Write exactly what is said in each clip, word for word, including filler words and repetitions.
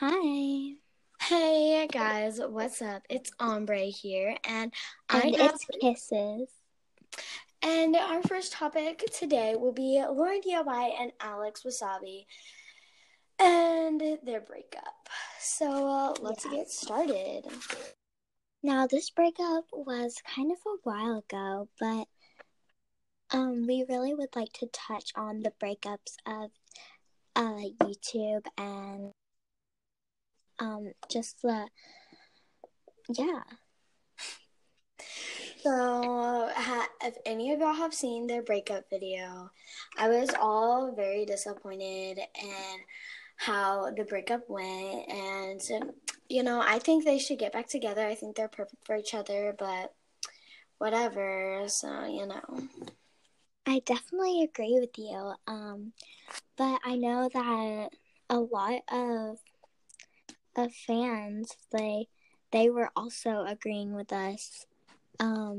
Hi. Hey, guys. What's up? It's Ombre here. And, and I it's have... Kisses. And our first topic today will be Lauren D I Y and Alex Wasabi and their breakup. So uh, let's yeah. get started. Now, this breakup was kind of a while ago, but um, we really would like to touch on the breakups of uh, YouTube and Um, just the, yeah. So, ha- if any of y'all have seen their breakup video, I was all very disappointed in how the breakup went. And, you know, I think they should get back together. I think they're perfect for each other, but whatever. So, you know. I definitely agree with you. Um, but I know that a lot of Of fans, they they were also agreeing with us, um,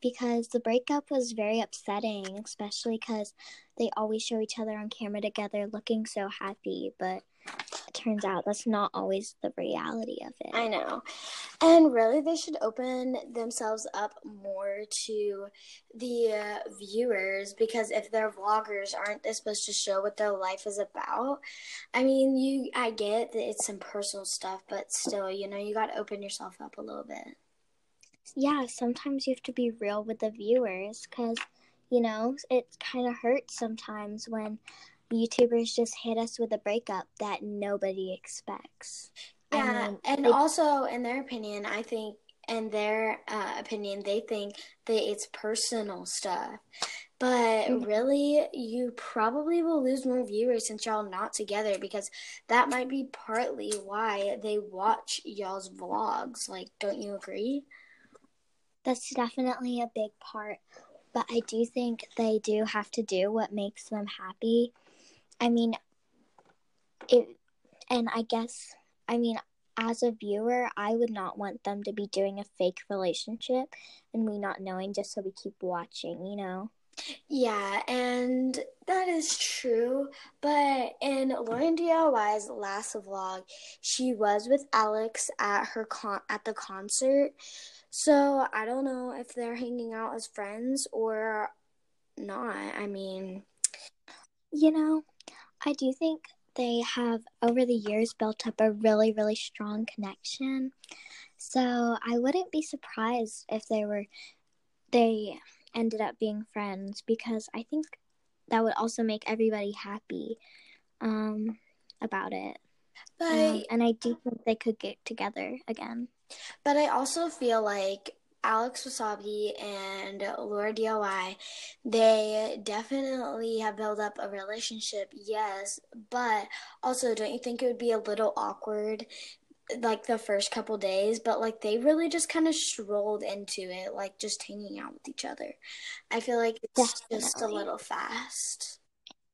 because the breakup was very upsetting, especially because they always show each other on camera together looking so happy, but it turns out that's not always the reality of it. I know, and really they should open themselves up more to the uh, viewers, because if their vloggers aren't supposed to show what their life is about, I mean, you, I get that it's some personal stuff, but still, you know, you gotta open yourself up a little bit. Yeah, sometimes you have to be real with the viewers, because, you know, it kind of hurts sometimes when YouTubers just hit us with a breakup that nobody expects. Yeah, um, and it, also, in their opinion, I think, in their uh, opinion, they think that it's personal stuff. But really, you probably will lose more viewers since y'all not together, because that might be partly why they watch y'all's vlogs. Like, don't you agree? That's definitely a big part. But I do think they do have to do what makes them happy. I mean, it, and I guess, I mean, as a viewer, I would not want them to be doing a fake relationship and we not knowing just so we keep watching, you know? Yeah, and that is true. But in Lauren D I Y's last vlog, she was with Alex at her con- at the concert. So I don't know if they're hanging out as friends or not. I mean, you know, I do think they have, over the years, built up a really, really strong connection. So I wouldn't be surprised if they were, they ended up being friends, because I think that would also make everybody happy um, about it. But um, and I do think they could get together again. But I also feel like Alex Wasabi and Laura D I Y, they definitely have built up a relationship, yes, but also, don't you think it would be a little awkward, like, the first couple days, but, like, they really just kind of strolled into it, like, just hanging out with each other. I feel like it's definitely just a little fast.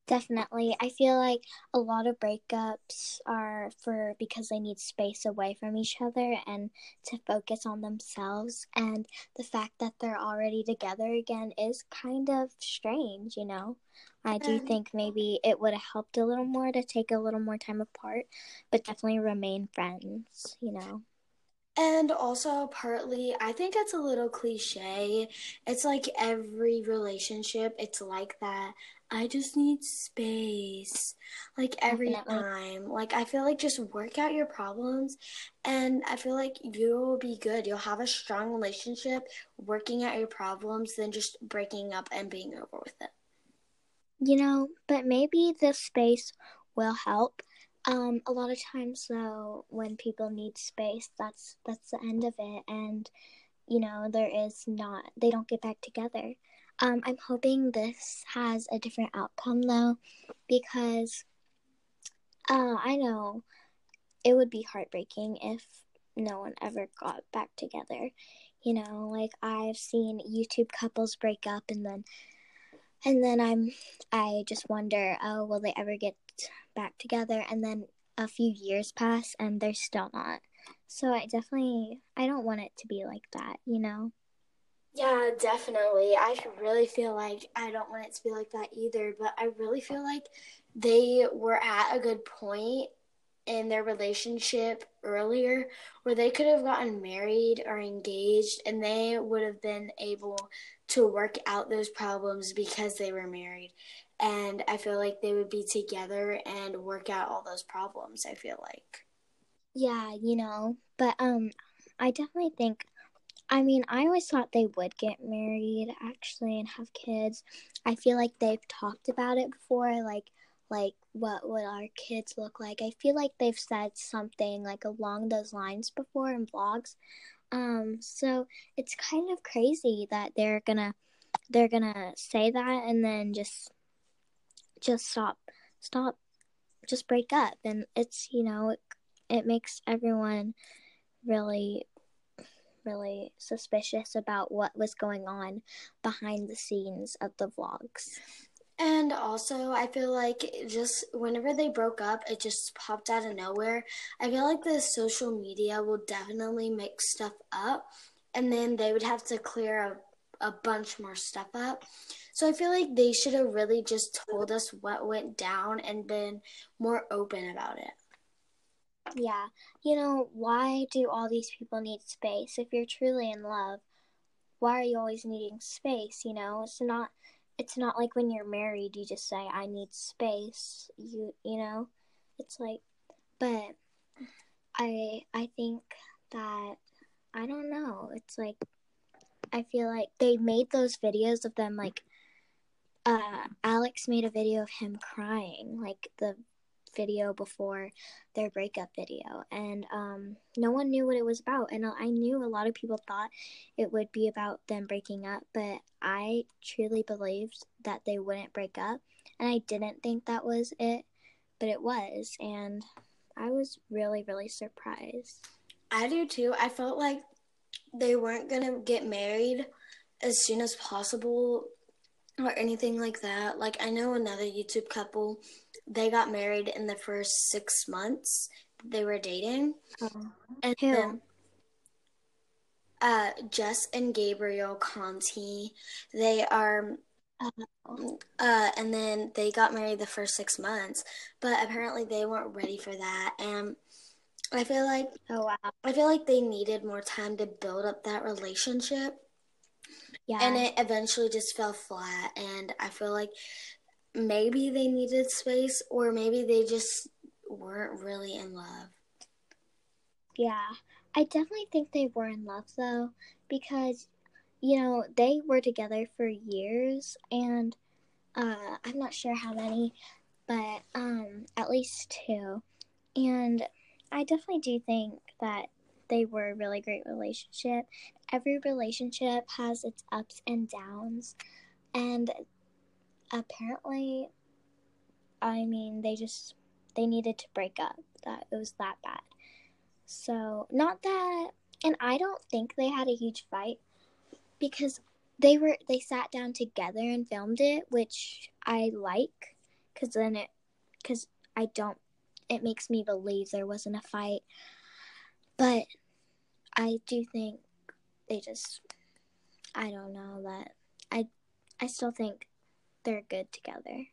Definitely. I feel like a lot of breakups are for because they need space away from each other and to focus on themselves, and the fact that they're already together again is kind of strange, you know? I do think maybe it would have helped a little more to take a little more time apart, but definitely remain friends, you know? And also, partly, I think it's a little cliche. It's like every relationship, it's like that. I just need space. Like, every time. Like, I feel like just work out your problems, and I feel like you'll be good. You'll have a strong relationship working out your problems than just breaking up and being over with it. You know, but maybe the space will help. Um, a lot of times, though, when people need space, that's that's the end of it, and, you know, there is not, they don't get back together. Um, I'm hoping this has a different outcome, though, because uh, I know it would be heartbreaking if no one ever got back together. You know, like, I've seen YouTube couples break up, and then and then I'm I just wonder, oh, will they ever get back together? And then a few years pass and they're still not. So I definitely I don't want it to be like that, you know? Yeah, definitely. I really feel like I don't want it to be like that either, but I really feel like they were at a good point in their relationship earlier, where they could have gotten married or engaged and they would have been able to work out those problems because they were married. And I feel like they would be together and work out all those problems, I feel like. Yeah, you know, but um, I definitely think, I mean, I always thought they would get married, actually, and have kids. I feel like they've talked about it before, like, like what would our kids look like. I feel like they've said something, like, along those lines before in vlogs. Um, so it's kind of crazy that they're gonna, they're gonna say that and then just, just stop, stop, just break up. And it's, you know, it, it makes everyone really, really suspicious about what was going on behind the scenes of the vlogs. And also, I feel like just whenever they broke up, it just popped out of nowhere. I feel like the social media will definitely make stuff up, and then they would have to clear a, a bunch more stuff up. So I feel like they should have really just told us what went down and been more open about it. Yeah, you know, why do all these people need space? If you're truly in love, why are you always needing space, you know? It's not it's not like when you're married, you just say, I need space, you you know? It's like, but I, I think that, I don't know, it's like, I feel like they made those videos of them, like, uh, Alex made a video of him crying, like, the video before their breakup video, and um no one knew what it was about, and I knew a lot of people thought it would be about them breaking up, but I truly believed that they wouldn't break up, and I didn't think that was it, but it was, and I was really really surprised. I do too. I felt like they weren't gonna get married as soon as possible or anything like that. Like, I know another YouTube couple, they got married in the first six months they were dating. Oh. And who? Then, uh, Jess and Gabriel Conti, they are, oh. uh, and then they got married the first six months, but apparently they weren't ready for that. And I feel like, oh wow, I feel like they needed more time to build up that relationship. Yeah. And it eventually just fell flat, and I feel like maybe they needed space, or maybe they just weren't really in love. Yeah, I definitely think they were in love, though, because, you know, they were together for years, and uh, I'm not sure how many, but um, at least two. And I definitely do think that they were a really great relationship. Every relationship has its ups and downs, and apparently, I mean, they just, they needed to break up. That it was that bad. So, not that, and I don't think they had a huge fight, because they were, they sat down together and filmed it, which I like, because then it, because I don't, it makes me believe there wasn't a fight. But I do think they just, I don't know that, I I still think they're good together.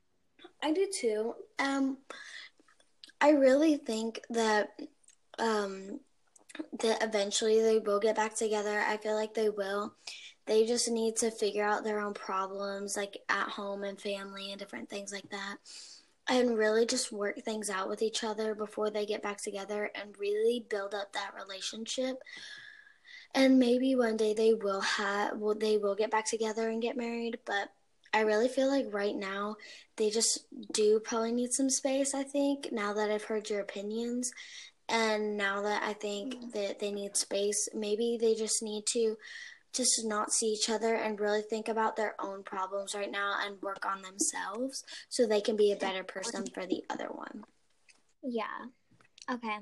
I do too. Um, I really think that, um, that eventually they will get back together. I feel like they will. They just need to figure out their own problems, like at home and family and different things like that. And really just work things out with each other before they get back together and really build up that relationship. And maybe one day they will have, well, they will get back together and get married. But I really feel like right now they just do probably need some space, I think, now that I've heard your opinions. And now that I think mm-hmm. that they need space, maybe they just need to just not see each other and really think about their own problems right now and work on themselves so they can be a better person for the other one. Yeah. Okay.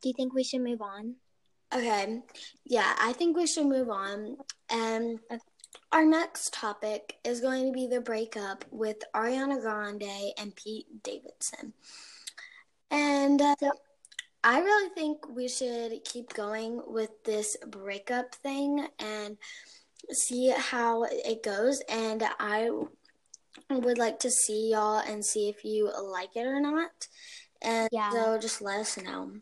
Do you think we should move on? Okay. Yeah, I think we should move on. Um, okay. Our next topic is going to be the breakup with Ariana Grande and Pete Davidson. And uh, so- I really think we should keep going with this breakup thing and see how it goes. And I would like to see y'all and see if you like it or not. And yeah. so just let us know.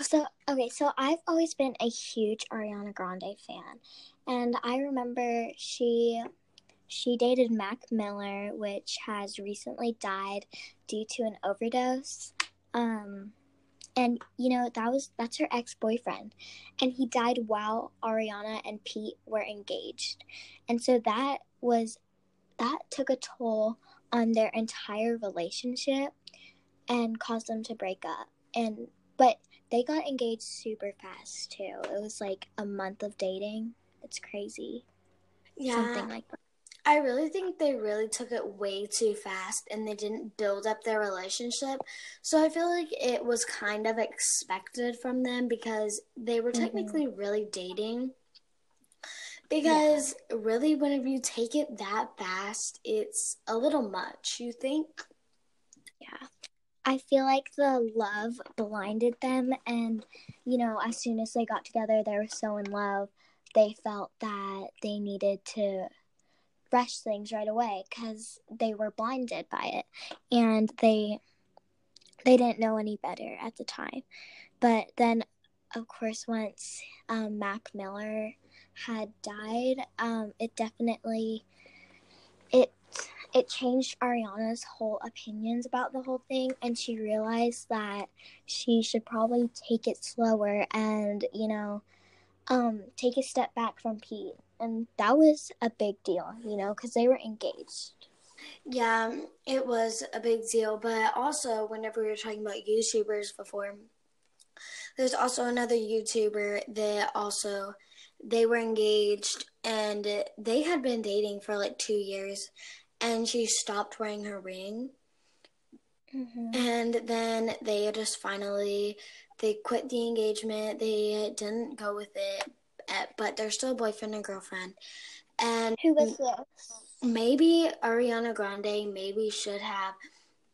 So, okay, so I've always been a huge Ariana Grande fan. And I remember she she dated Mac Miller, which has recently died due to an overdose. Um, and, you know, that was that's her ex-boyfriend. And he died while Ariana and Pete were engaged. And so that was, that took a toll on their entire relationship and caused them to break up. And, but they got engaged super fast, too. It was like a month of dating. It's crazy. Yeah. Something like that. I really think they really took it way too fast and they didn't build up their relationship. So I feel like it was kind of expected from them because they were technically mm-hmm. really dating. Because yeah. really, whenever you take it that fast, it's a little much, you think? Yeah. I feel like the love blinded them and, you know, as soon as they got together, they were so in love. They felt that they needed to rush things right away because they were blinded by it. And they they didn't know any better at the time. But then, of course, once um, Mac Miller had died, um, it definitely... it. It changed Ariana's whole opinions about the whole thing, and she realized that she should probably take it slower and, you know, um, take a step back from Pete. And that was a big deal, you know, because they were engaged. Yeah, it was a big deal. But also, whenever we were talking about YouTubers before, there's also another YouTuber that also, they were engaged, and they had been dating for like two years. And she stopped wearing her ring. Mm-hmm. And then they just finally, they quit the engagement. They didn't go with it, but they're still boyfriend and girlfriend. And who was this? Maybe Ariana Grande maybe should have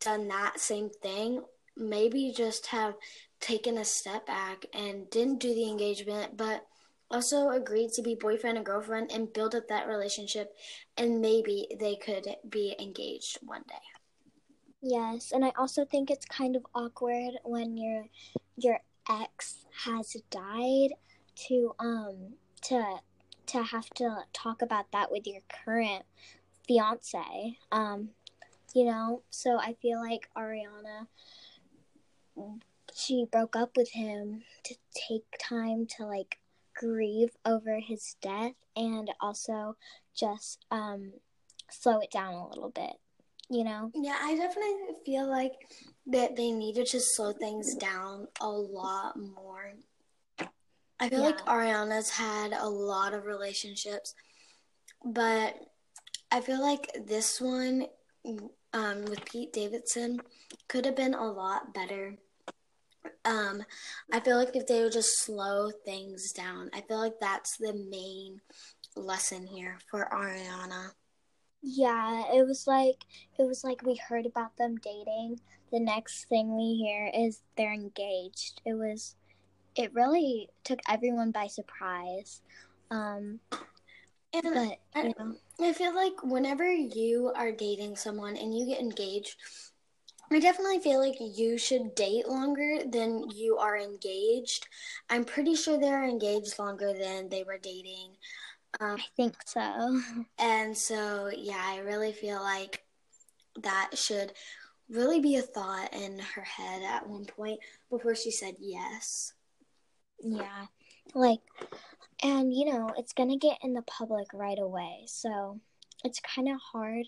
done that same thing. Maybe just have taken a step back and didn't do the engagement, but also agreed to be boyfriend and girlfriend and build up that relationship, and maybe they could be engaged one day. Yes, and I also think it's kind of awkward when your your ex has died to um to to have to talk about that with your current fiance. Um, you know, so I feel like Ariana, she broke up with him to take time to like grieve over his death and also just um slow it down a little bit, you know? Yeah, I definitely feel like that they needed to slow things down a lot more. I feel yeah. like Ariana's had a lot of relationships, but I feel like this one um with Pete Davidson could have been a lot better. Um, I feel like if they would just slow things down, I feel like that's the main lesson here for Ariana. Yeah, it was like, it was like we heard about them dating. The next thing we hear is they're engaged. It was, it really took everyone by surprise. Um, and but, I, you know. I feel like whenever you are dating someone and you get engaged, I definitely feel like you should date longer than you are engaged. I'm pretty sure they're engaged longer than they were dating. Um, I think so. And so, yeah, I really feel like that should really be a thought in her head at one point before she said yes. Yeah. Like, and, you know, it's going to get in the public right away. So it's kind of hard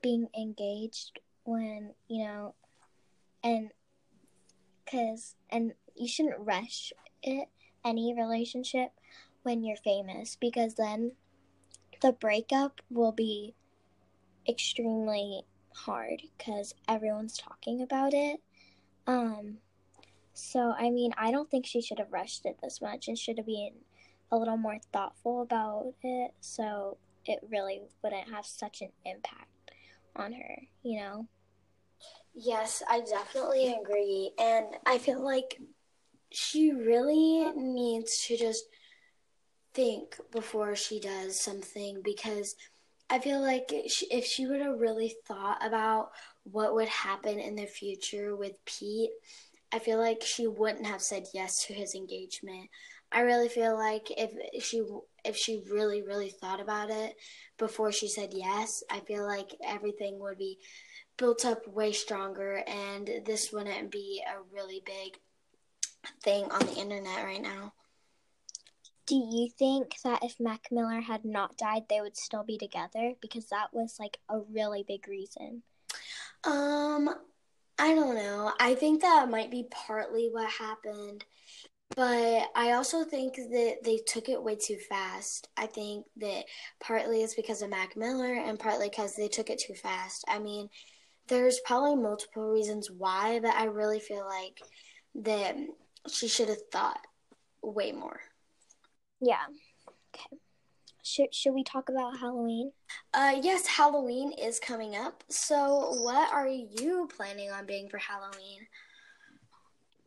being engaged when, you know, and because, and you shouldn't rush it, any relationship, when you're famous, because then the breakup will be extremely hard because everyone's talking about it. Um, so, I mean, I don't think she should have rushed it this much and should have been a little more thoughtful about it so it really wouldn't have such an impact on her, you know? Yes, I definitely agree. And I feel like she really needs to just think before she does something, because I feel like if she would have really thought about what would happen in the future with Pete, I feel like she wouldn't have said yes to his engagement. I really feel like if she if she really, really thought about it before she said yes, I feel like everything would be built up way stronger, and this wouldn't be a really big thing on the internet right now. Do you think that if Mac Miller had not died, they would still be together? Because that was, like, a really big reason. Um, I don't know. I think that might be partly what happened. But I also think that they took it way too fast. I think that partly it's because of Mac Miller and partly because they took it too fast. I mean, there's probably multiple reasons why, but I really feel like that she should have thought way more. Yeah. Okay. Should should we talk about Halloween? Uh, yes, Halloween is coming up. So what are you planning on being for Halloween?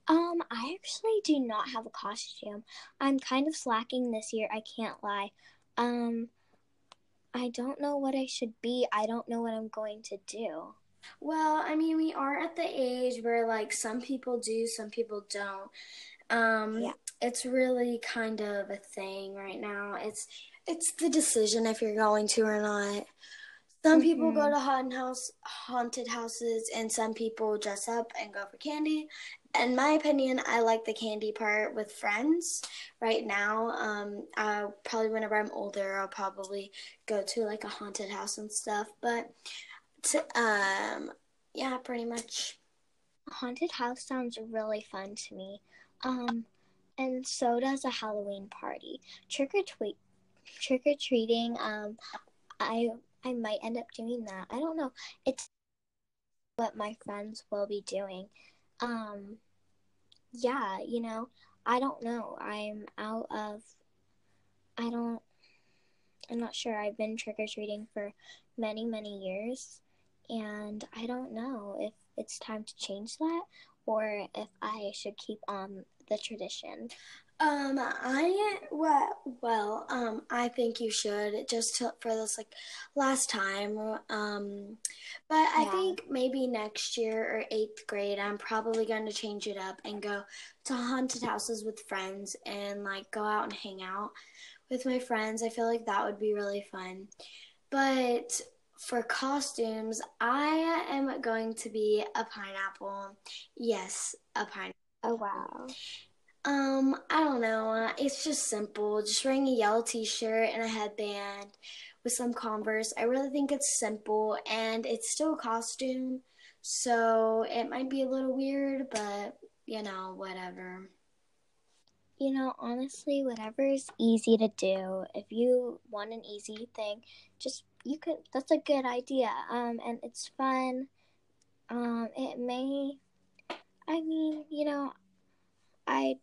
Um, I actually do not have a costume. I'm kind of slacking this year, I can't lie. Um, I don't know what I should be. I don't know what I'm going to do. Well, I mean, we are at the age where, like, some people do, some people don't. Um, yeah. It's really kind of a thing right now. It's it's the decision if you're going to or not. Some mm-hmm. people go to haunted house haunted houses, and some people dress up and go for candy. In my opinion, I like the candy part with friends right now. Um, I probably whenever I'm older, I'll probably go to, like, a haunted house and stuff. But to, um, yeah, pretty much. A haunted house sounds really fun to me. Um, and so does a Halloween party. Trick or treat, trick or treating. Um, I I might end up doing that. I don't know. It's what my friends will be doing. Um, yeah, you know, I don't know. I'm out of. I don't. I'm not sure. I've been trick or treating for many many years, and I don't know if it's time to change that or if I should keep on the tradition. Um, I, well, well um, I think you should, just to, for this, like, last time, um, but yeah. I think maybe next year or eighth grade, I'm probably going to change it up and go to haunted houses with friends and, like, go out and hang out with my friends. I feel like that would be really fun, but for costumes, I am going to be a pineapple. Yes, a pineapple. Oh, wow. Um, I don't know. It's just simple. Just wearing a yellow t-shirt and a headband with some Converse. I really think it's simple, and it's still a costume, so it might be a little weird, but, you know, whatever. You know, honestly, whatever is easy to do. If you want an easy thing, just, you could, that's a good idea. Um, and it's fun. Um, it may, I mean, you know, I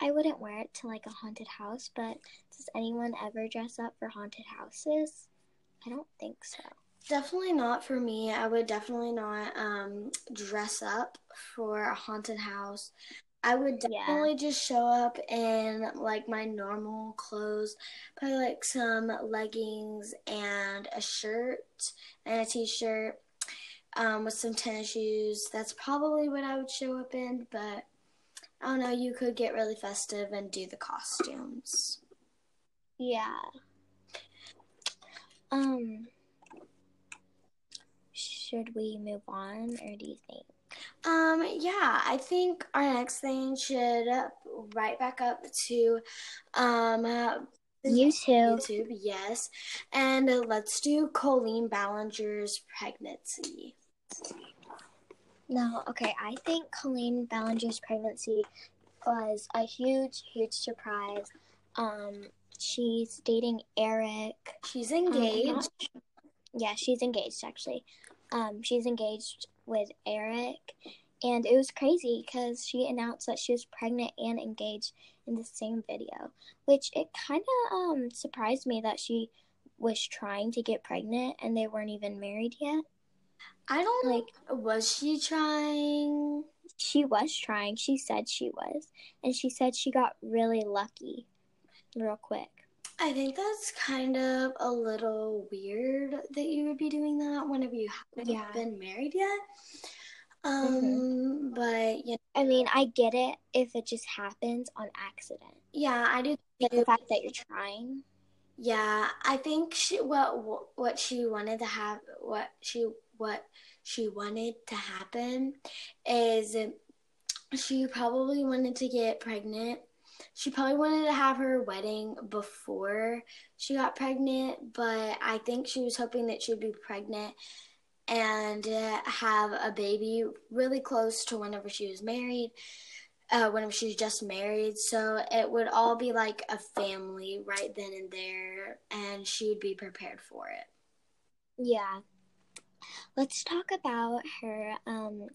I wouldn't wear it to, like, a haunted house, but does anyone ever dress up for haunted houses? I don't think so. Definitely not for me. I would definitely not um, dress up for a haunted house. I would definitely yeah. just show up in, like, my normal clothes, probably, like, some leggings and a shirt and a t-shirt um, with some tennis shoes. That's probably what I would show up in, but I don't know, you could get really festive and do the costumes. Yeah. Um, should we move on, or do you think? Um, yeah, I think our next thing should right back up to um, YouTube. YouTube, yes. And let's do Colleen Ballinger's pregnancy. No, okay, I think Colleen Ballinger's pregnancy was a huge, huge surprise. Um, she's dating Eric. She's engaged. Um, not, yeah, she's engaged, actually. Um, she's engaged with Eric, and it was crazy because she announced that she was pregnant and engaged in the same video, which it kind of um surprised me that she was trying to get pregnant and they weren't even married yet. I don't like. Was she trying? She was trying. She said she was, and she said she got really lucky, real quick. I think that's kind of a little weird that you would be doing that whenever you haven't yeah. been married yet. Um, mm-hmm. But, you know. I mean, I get it if it just happens on accident. Yeah, I do. But the fact that you're trying. Yeah, I think she, what what she wanted to have, what she what she wanted to happen is she probably wanted to get pregnant. She probably wanted to have her wedding before she got pregnant, but I think she was hoping that she'd be pregnant and have a baby really close to whenever she was married, uh, whenever she was just married. So it would all be like a family right then and there, and she'd be prepared for it. Yeah. Let's talk about her, um,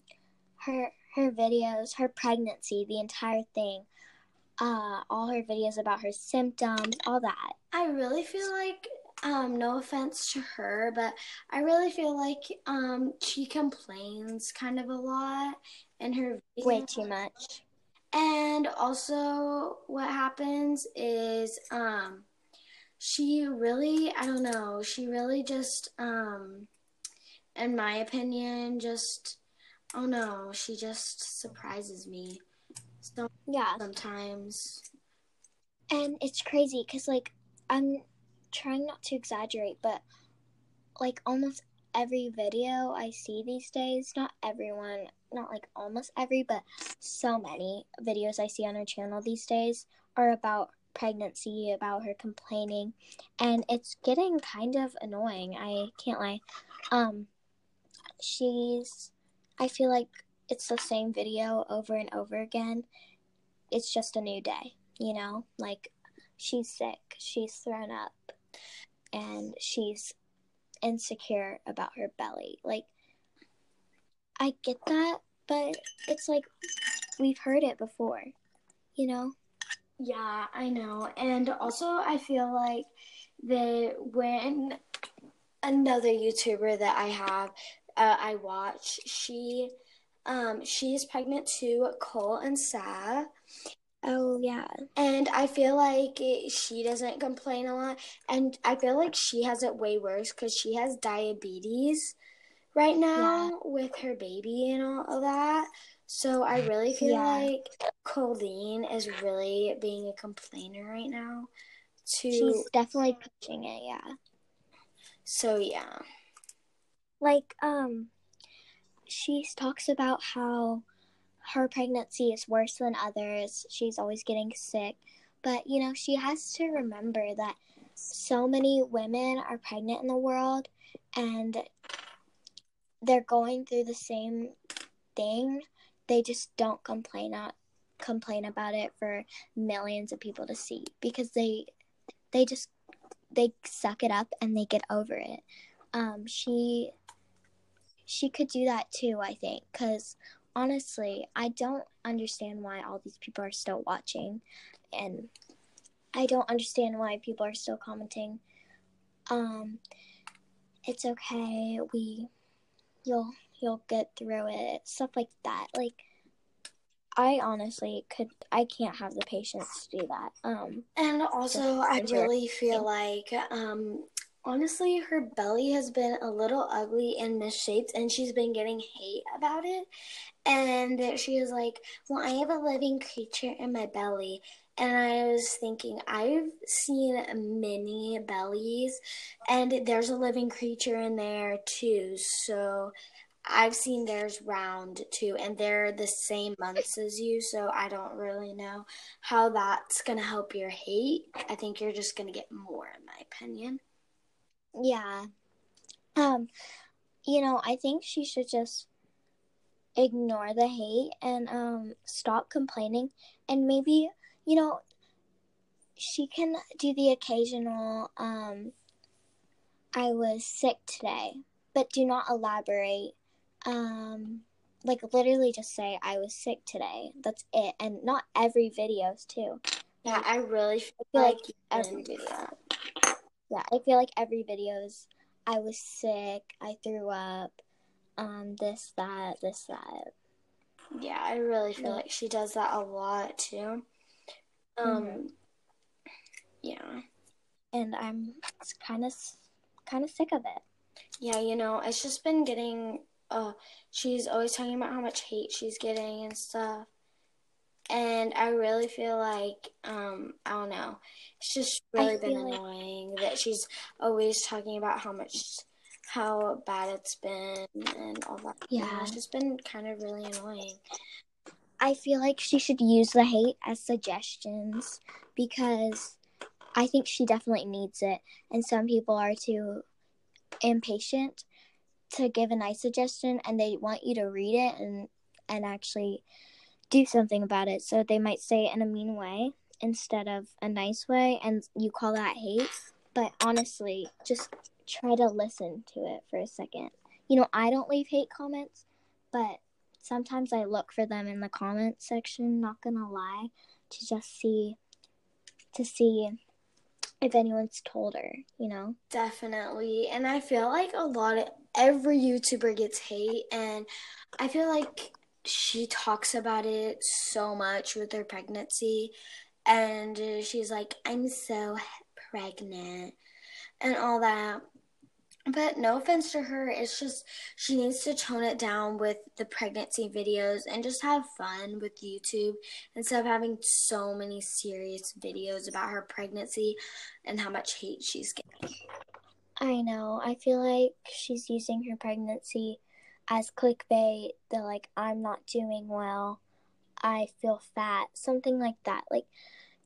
her, her videos, her pregnancy, the entire thing. Uh, all her videos about her symptoms, all that. I really feel like, um, no offense to her, but I really feel like um, she complains kind of a lot in her videos. Way too much. And also what happens is um, she really, I don't know, she really just, um, in my opinion, just, oh no, she just surprises me. So, yeah, sometimes. And it's crazy because, like, I'm trying not to exaggerate, but, like, almost every video I see these days, not everyone, not, like, almost every, but so many videos I see on her channel these days are about pregnancy, about her complaining, and it's getting kind of annoying, I can't lie. Um, she's, I feel like, it's the same video over and over again. It's just a new day, you know? Like, she's sick, she's thrown up, and she's insecure about her belly. Like, I get that, but it's like we've heard it before, you know? Yeah, I know. And also, I feel like they, when another YouTuber that I have, uh, I watch, she... Um, she is pregnant to Cole and Sav. Oh, yeah. And I feel like it, she doesn't complain a lot. And I feel like she has it way worse because she has diabetes right now yeah. with her baby and all of that. So I really feel yeah. like Colleen is really being a complainer right now. To... She's definitely pushing it, yeah. So, yeah. Like, um... she talks about how her pregnancy is worse than others. She's always getting sick. But, you know, she has to remember that so many women are pregnant in the world and they're going through the same thing. They just don't complain not complain about it for millions of people to see because they they just they suck it up and they get over it. Um, she She could do that too, I think, because honestly, I don't understand why all these people are still watching, and I don't understand why people are still commenting. Um, it's okay, we, you'll, you'll get through it, stuff like that. Like, I honestly could, I can't have the patience to do that. Um, and also, I really feel like, um. Honestly, her belly has been a little ugly and misshaped, and she's been getting hate about it. And she was like, well, I have a living creature in my belly. And I was thinking, I've seen many bellies, and there's a living creature in there, too. So I've seen theirs round, too, and they're the same months as you, so I don't really know how that's going to help your hate. I think you're just going to get more, in my opinion. Yeah. Um, you know, I think she should just ignore the hate and um stop complaining, and maybe, you know, she can do the occasional um I was sick today, but do not elaborate. Um like literally just say I was sick today. That's it. And not every videos too. Yeah, like, I really feel, I feel like, like you every do that. Yeah, I feel like every video is, I was sick, I threw up, um, this, that, this, that. Yeah, I really feel yeah. like she does that a lot, too. Um, mm-hmm. Yeah. and I'm kind of kind of sick of it. Yeah, you know, it's just been getting, uh, she's always talking about how much hate she's getting and stuff. And I really feel like, um, I don't know, it's just really been annoying that she's always talking about how much, how bad it's been and all that. Yeah. It's just been kind of really annoying. I feel like she should use the hate as suggestions because I think she definitely needs it. And some people are too impatient to give a nice suggestion, and they want you to read it and and actually do something about it. So they might say it in a mean way instead of a nice way, and you call that hate. But honestly, just try to listen to it for a second. You know, I don't leave hate comments, but sometimes I look for them in the comments section, not gonna lie, to just see to see if anyone's told her, you know? Definitely. And I feel like a lot of every YouTuber gets hate, and I feel like she talks about it so much with her pregnancy, and she's like, I'm so pregnant and all that. But no offense to her, it's just she needs to tone it down with the pregnancy videos and just have fun with YouTube instead of having so many serious videos about her pregnancy and how much hate she's getting. I know. I feel like she's using her pregnancy as clickbait. They're like, I'm not doing well, I feel fat, something like that. Like,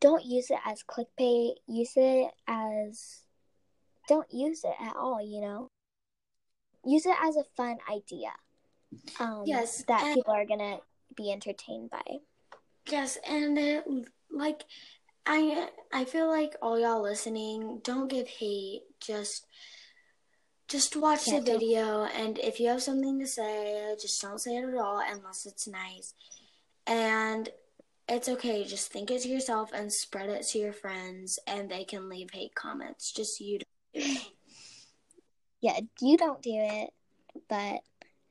don't use it as clickbait. Use it as... Don't use it at all, you know? Use it as a fun idea. Um, yes. That and, people are going to be entertained by. Yes, and, it, like, I I feel like all y'all listening, don't give hate. Just just watch yeah, the video, and if you have something to say, just don't say it at all unless it's nice. And it's okay. Just think it to yourself and spread it to your friends, and they can leave hate comments. Just you don't. Yeah, you don't do it, but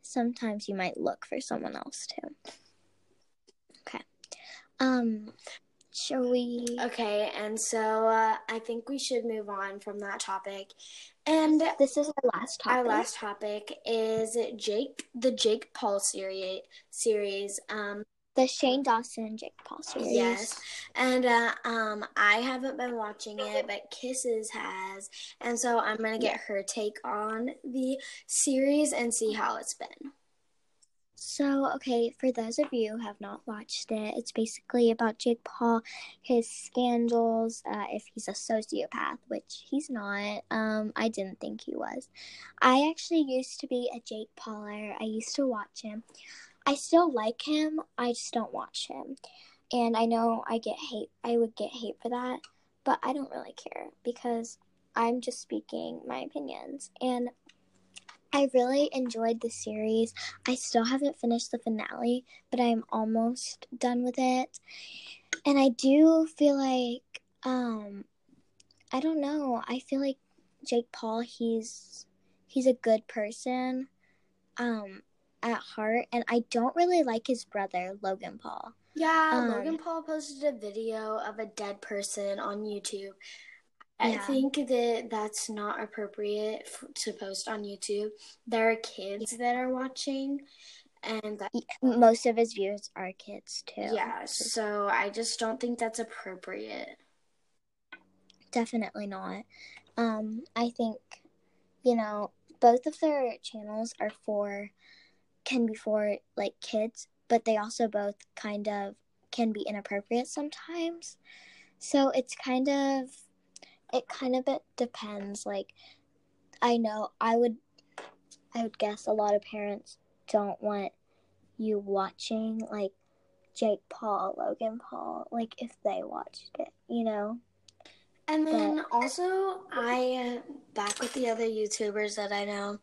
sometimes you might look for someone else too. Okay. Um, shall we? Okay, and so uh, I think we should move on from that topic. And this is our last topic. Our last topic is Jake, the Jake Paul series. Series. Um, The Shane Dawson, Jake Paul series. Yes. And uh, um, I haven't been watching it, but Kisses has. And so I'm going to get her take on the series and see how it's been. So, okay, for those of you who have not watched it, it's basically about Jake Paul, his scandals, uh, if he's a sociopath, which he's not. Um, I didn't think he was. I actually used to be a Jake Pauler. I used to watch him. I still like him, I just don't watch him. And I know I get hate, I would get hate for that, but I don't really care because I'm just speaking my opinions. And I really enjoyed the series. I still haven't finished the finale, but I'm almost done with it. And I do feel like, um, I don't know, I feel like Jake Paul, he's, he's a good person, um, at heart, and I don't really like his brother, Logan Paul. Yeah, um, Logan Paul posted a video of a dead person on YouTube. I yeah. think that that's not appropriate f- to post on YouTube. There are kids that are watching, and that- most of his viewers are kids, too. Yeah, so I just don't think that's appropriate. Definitely not. Um, I think, you know, both of their channels are for... can be for, like, kids, but they also both kind of can be inappropriate sometimes. So it's kind of, it kind of it depends. Like, I know I would, I would guess a lot of parents don't want you watching, like, Jake Paul, Logan Paul, like, if they watched it, you know? And then but, also, I, back with the other YouTubers that I know,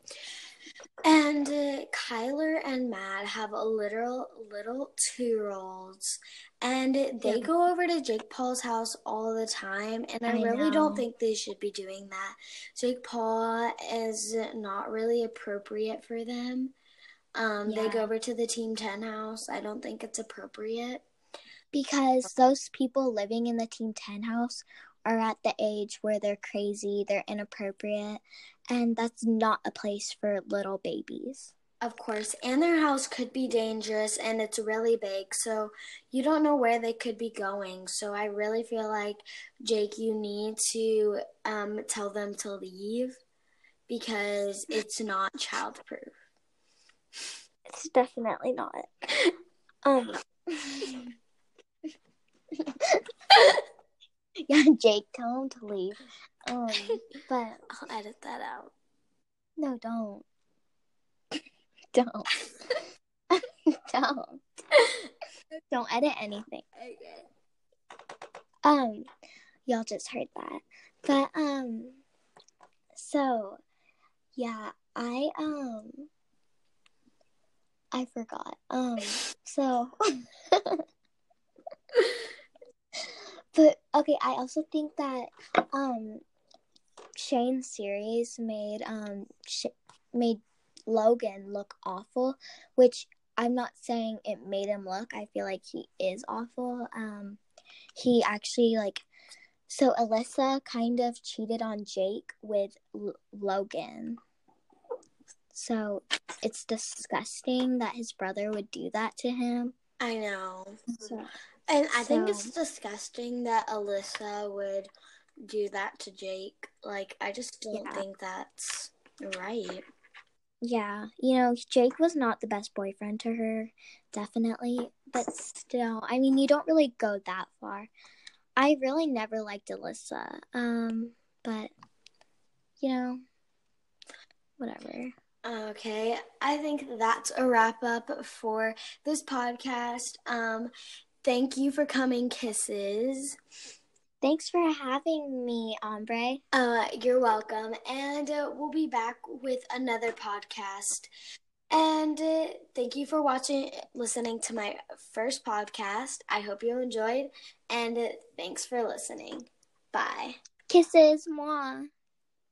and uh, Kyler and Matt have a literal little two-year-olds, and they yeah. go over to Jake Paul's house all the time, and I, I really know. don't think they should be doing that. Jake Paul is not really appropriate for them. Um, yeah. They go over to the Team ten house. I don't think it's appropriate. Because those people living in the Team ten house are at the age where they're crazy, they're inappropriate, and that's not a place for little babies. Of course, and their house could be dangerous, and it's really big, so you don't know where they could be going. So I really feel like, Jake, you need to um, tell them to leave because it's not childproof. It's definitely not. Um. Yeah, Jake, tell him to leave. Um, but I'll edit that out. No, don't. Don't. Don't. Don't edit anything. Um, y'all just heard that. But, um, so, yeah, I, um, I forgot. Um, so, but, okay, I also think that, um, Shane's series made, um, sh- made Logan look awful, which I'm not saying it made him look. I feel like he is awful. Um, he actually, like, so Alyssa kind of cheated on Jake with L- Logan. So it's disgusting that his brother would do that to him. I know. So, and I so. think it's disgusting that Alyssa would do that to Jake. Like, I just don't yeah. think that's right. Yeah, you know, Jake was not the best boyfriend to her, definitely, but still, I mean, you don't really go that far. I really never liked Alyssa, um, but, you know, whatever. Okay, I think that's a wrap-up for this podcast. Um, thank you for coming, Kisses. Thanks for having me, Ombre. Uh, you're welcome. And uh, we'll be back with another podcast. And uh, thank you for watching, listening to my first podcast. I hope you enjoyed. And uh, thanks for listening. Bye. Kisses, moi.